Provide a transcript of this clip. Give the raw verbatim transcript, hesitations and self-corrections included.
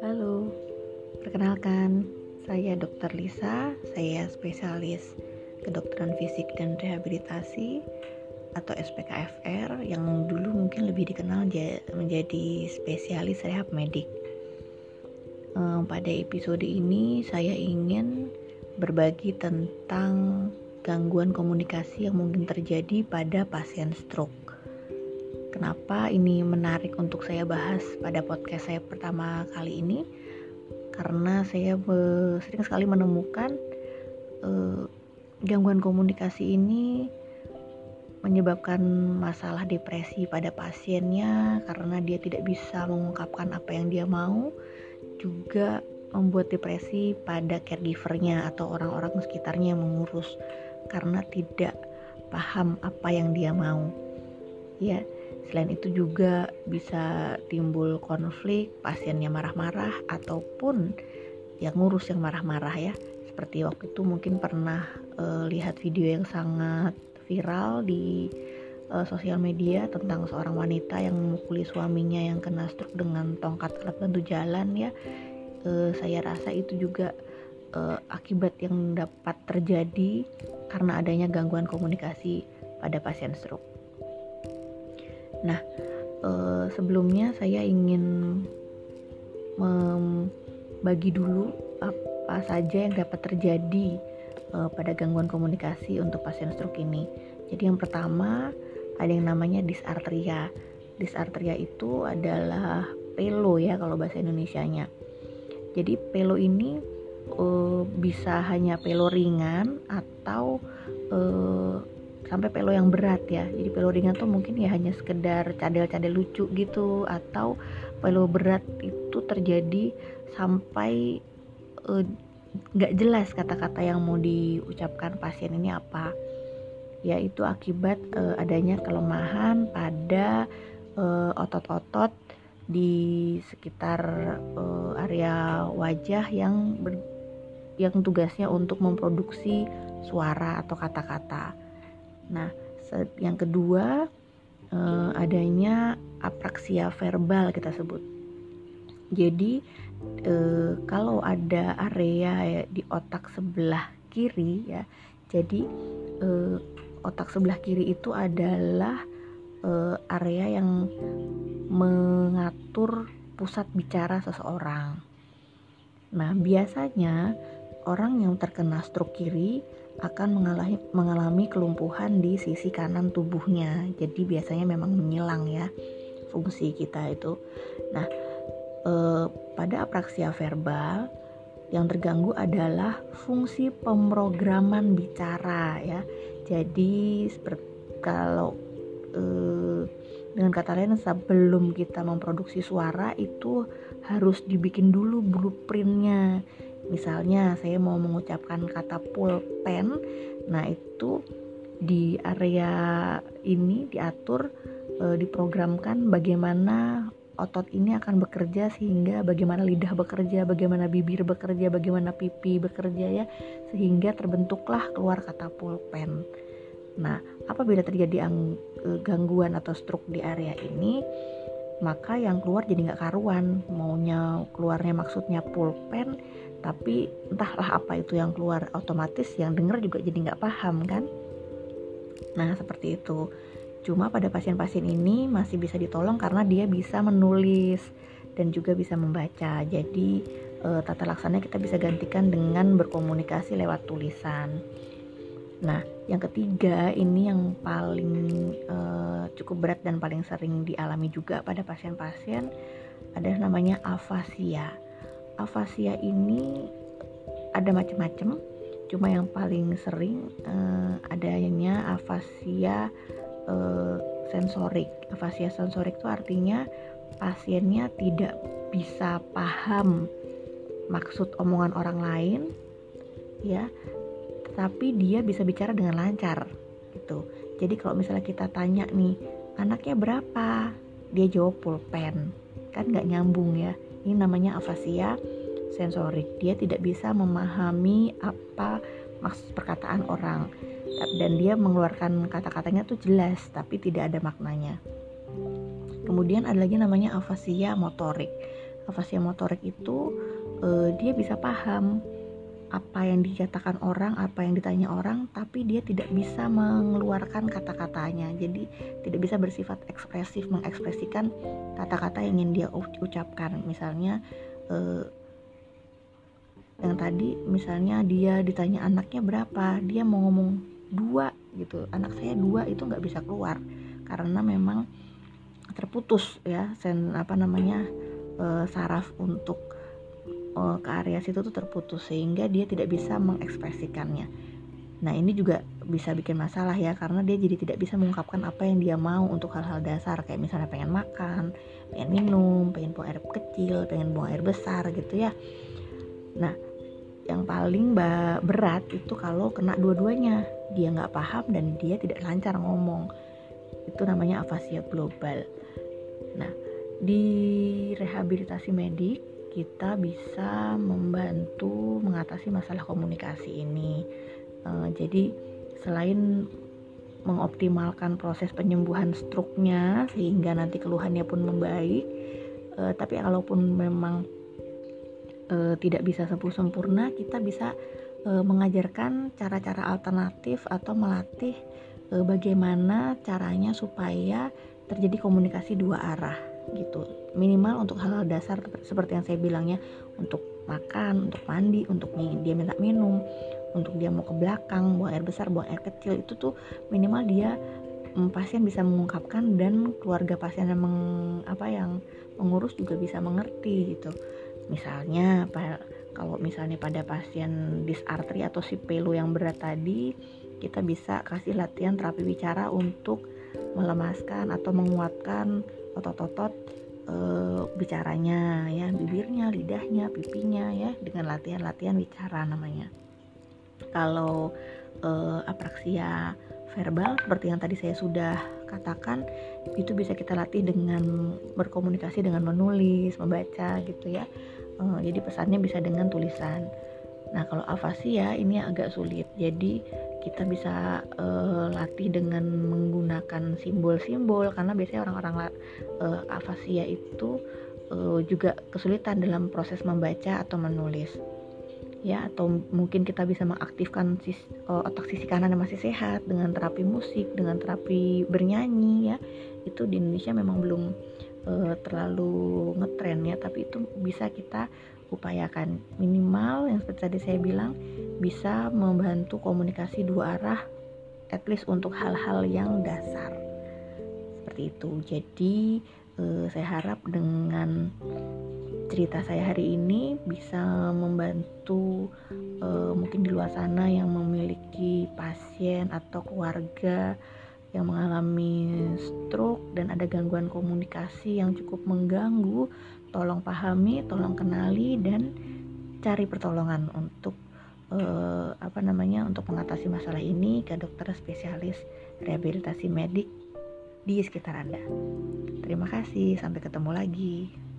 Halo, perkenalkan, saya dokter Lisa, saya spesialis kedokteran fisik dan rehabilitasi atau S P K F R yang dulu mungkin lebih dikenal menjadi spesialis rehab medik. Pada episode ini saya ingin berbagi tentang gangguan komunikasi yang mungkin terjadi pada pasien stroke. Kenapa ini menarik untuk saya bahas pada podcast saya pertama kali ini? Karena saya sering sekali menemukan eh, gangguan komunikasi ini menyebabkan masalah depresi pada pasiennya karena dia tidak bisa mengungkapkan apa yang dia mau, juga membuat depresi pada caregivernya atau orang-orang sekitarnya yang mengurus karena tidak paham apa yang dia mau. Ya. Selain itu juga bisa timbul konflik, pasiennya marah-marah ataupun yang ngurus yang marah-marah ya. Seperti waktu itu mungkin pernah e, lihat video yang sangat viral di e, sosial media tentang seorang wanita yang memukuli suaminya yang kena stroke dengan tongkat alat bantu jalan ya. E, saya rasa itu juga e, akibat yang dapat terjadi karena adanya gangguan komunikasi pada pasien stroke. Nah, eh, sebelumnya saya ingin membagi dulu apa saja yang dapat terjadi eh, pada gangguan komunikasi untuk pasien stroke ini. Jadi yang pertama ada yang namanya dysarthria. Dysarthria itu adalah pelo ya kalau bahasa Indonesianya. Jadi pelo ini eh, bisa hanya pelo ringan atau eh, sampai pelo yang berat ya. Jadi pelo ringan tuh mungkin ya hanya sekedar cadel-cadel lucu gitu, atau pelo berat itu terjadi sampai nggak eh, jelas kata-kata yang mau diucapkan pasien ini apa. Yaitu akibat eh, adanya kelemahan pada eh, otot-otot di sekitar eh, area wajah yang ber, yang tugasnya untuk memproduksi suara atau kata-kata. Nah, yang kedua eh, adanya apraksia verbal kita sebut. Jadi eh, kalau ada area ya, di otak sebelah kiri ya. Jadi eh, otak sebelah kiri itu adalah eh, area yang mengatur pusat bicara seseorang. Nah, biasanya orang yang terkena stroke kiri akan mengalami, mengalami kelumpuhan di sisi kanan tubuhnya. Jadi biasanya memang menyilang ya fungsi kita itu. Nah, eh, pada apraksia verbal yang terganggu adalah fungsi pemrograman bicara ya. Jadi seperti, kalau eh, dengan kata lain, sebelum kita memproduksi suara itu harus dibikin dulu blueprintnya. Misalnya saya mau mengucapkan kata pulpen, nah itu di area ini diatur, e, diprogramkan bagaimana otot ini akan bekerja, sehingga bagaimana lidah bekerja, bagaimana bibir bekerja, bagaimana pipi bekerja ya, sehingga terbentuklah keluar kata pulpen. Nah, apabila terjadi ang, e, gangguan atau stroke di area ini, maka yang keluar jadi nggak karuan, maunya keluarnya maksudnya pulpen, tapi entahlah apa itu yang keluar, otomatis yang dengar juga jadi nggak paham kan. Nah, seperti itu. Cuma pada pasien-pasien ini masih bisa ditolong karena dia bisa menulis dan juga bisa membaca. Jadi e, tata laksananya kita bisa gantikan dengan berkomunikasi lewat tulisan. Nah, yang ketiga ini yang paling e, cukup berat dan paling sering dialami juga pada pasien-pasien adalah namanya afasia. Afasia ini ada macam-macam, cuma yang paling sering eh, adanya afasia eh, sensorik. Afasia sensorik itu artinya pasiennya tidak bisa paham maksud omongan orang lain ya, tapi dia bisa bicara dengan lancar gitu. Jadi kalau misalnya kita tanya nih, anaknya berapa? Dia jawab pulpen. Kan nggak nyambung ya. Ini namanya afasia sensorik. Dia tidak bisa memahami apa maksud perkataan orang. dan dia mengeluarkan kata-katanya tuh jelas tapi tidak ada maknanya. Kemudian ada lagi namanya afasia motorik. Afasia motorik itu eh, dia bisa paham apa yang dikatakan orang, apa yang ditanya orang, tapi dia tidak bisa mengeluarkan kata-katanya. Jadi tidak bisa bersifat ekspresif, mengekspresikan kata-kata yang ingin dia ucapkan. Misalnya eh, yang tadi, misalnya dia ditanya anaknya berapa, dia mau ngomong dua gitu. Anak saya dua itu nggak bisa keluar karena memang terputus ya, sen apa namanya eh, saraf untuk ke area situ tuh terputus sehingga dia tidak bisa mengekspresikannya. Nah, ini juga bisa bikin masalah ya, karena dia jadi tidak bisa mengungkapkan apa yang dia mau untuk hal-hal dasar kayak misalnya pengen makan, pengen minum, pengen buang air kecil, pengen buang air besar gitu ya. Nah, yang paling berat itu kalau kena dua-duanya, dia nggak paham dan dia tidak lancar ngomong. Itu namanya afasia global. Nah, di rehabilitasi medik kita bisa membantu mengatasi masalah komunikasi ini. E, jadi selain mengoptimalkan proses penyembuhan stroke-nya sehingga nanti keluhannya pun membaik, e, tapi kalaupun memang e, tidak bisa sembuh sempurna, kita bisa e, mengajarkan cara-cara alternatif atau melatih e, bagaimana caranya supaya terjadi komunikasi dua arah gitu. Minimal untuk hal-hal dasar seperti yang saya bilangnya, untuk makan, untuk mandi, untuk dia minta minum, untuk dia mau ke belakang, buang air besar, buang air kecil, itu tuh minimal dia pasien bisa mengungkapkan dan keluarga pasien yang meng, apa yang mengurus juga bisa mengerti gitu. Misalnya kalau misalnya pada pasien disartri atau sipelo yang berat tadi, kita bisa kasih latihan terapi bicara untuk melemaskan atau menguatkan otot-otot e, bicaranya ya, bibirnya, lidahnya, pipinya ya, dengan latihan-latihan bicara namanya. Kalau e, apraksia verbal seperti yang tadi saya sudah katakan, itu bisa kita latih dengan berkomunikasi dengan menulis, membaca gitu ya. E, jadi pesannya bisa dengan tulisan. Nah, kalau afasia ini agak sulit. Jadi kita bisa uh, latih dengan menggunakan simbol-simbol, karena biasanya orang-orang uh, afasia itu uh, juga kesulitan dalam proses membaca atau menulis ya. Atau mungkin kita bisa mengaktifkan sis, uh, otak sisi kanan yang masih sehat dengan terapi musik, dengan terapi bernyanyi ya. Itu di Indonesia memang belum uh, terlalu ngetren ya, tapi itu bisa kita upayakan. Minimal yang seperti tadi saya bilang, bisa membantu komunikasi dua arah at least untuk hal-hal yang dasar seperti itu. Jadi eh, saya harap dengan cerita saya hari ini bisa membantu eh, mungkin di luar sana yang memiliki pasien atau keluarga yang mengalami stroke dan ada gangguan komunikasi yang cukup mengganggu. Tolong pahami, tolong kenali, dan cari pertolongan untuk Uh, apa namanya untuk mengatasi masalah ini ke dokter spesialis rehabilitasi medik di sekitar Anda. Terima kasih, sampai ketemu lagi.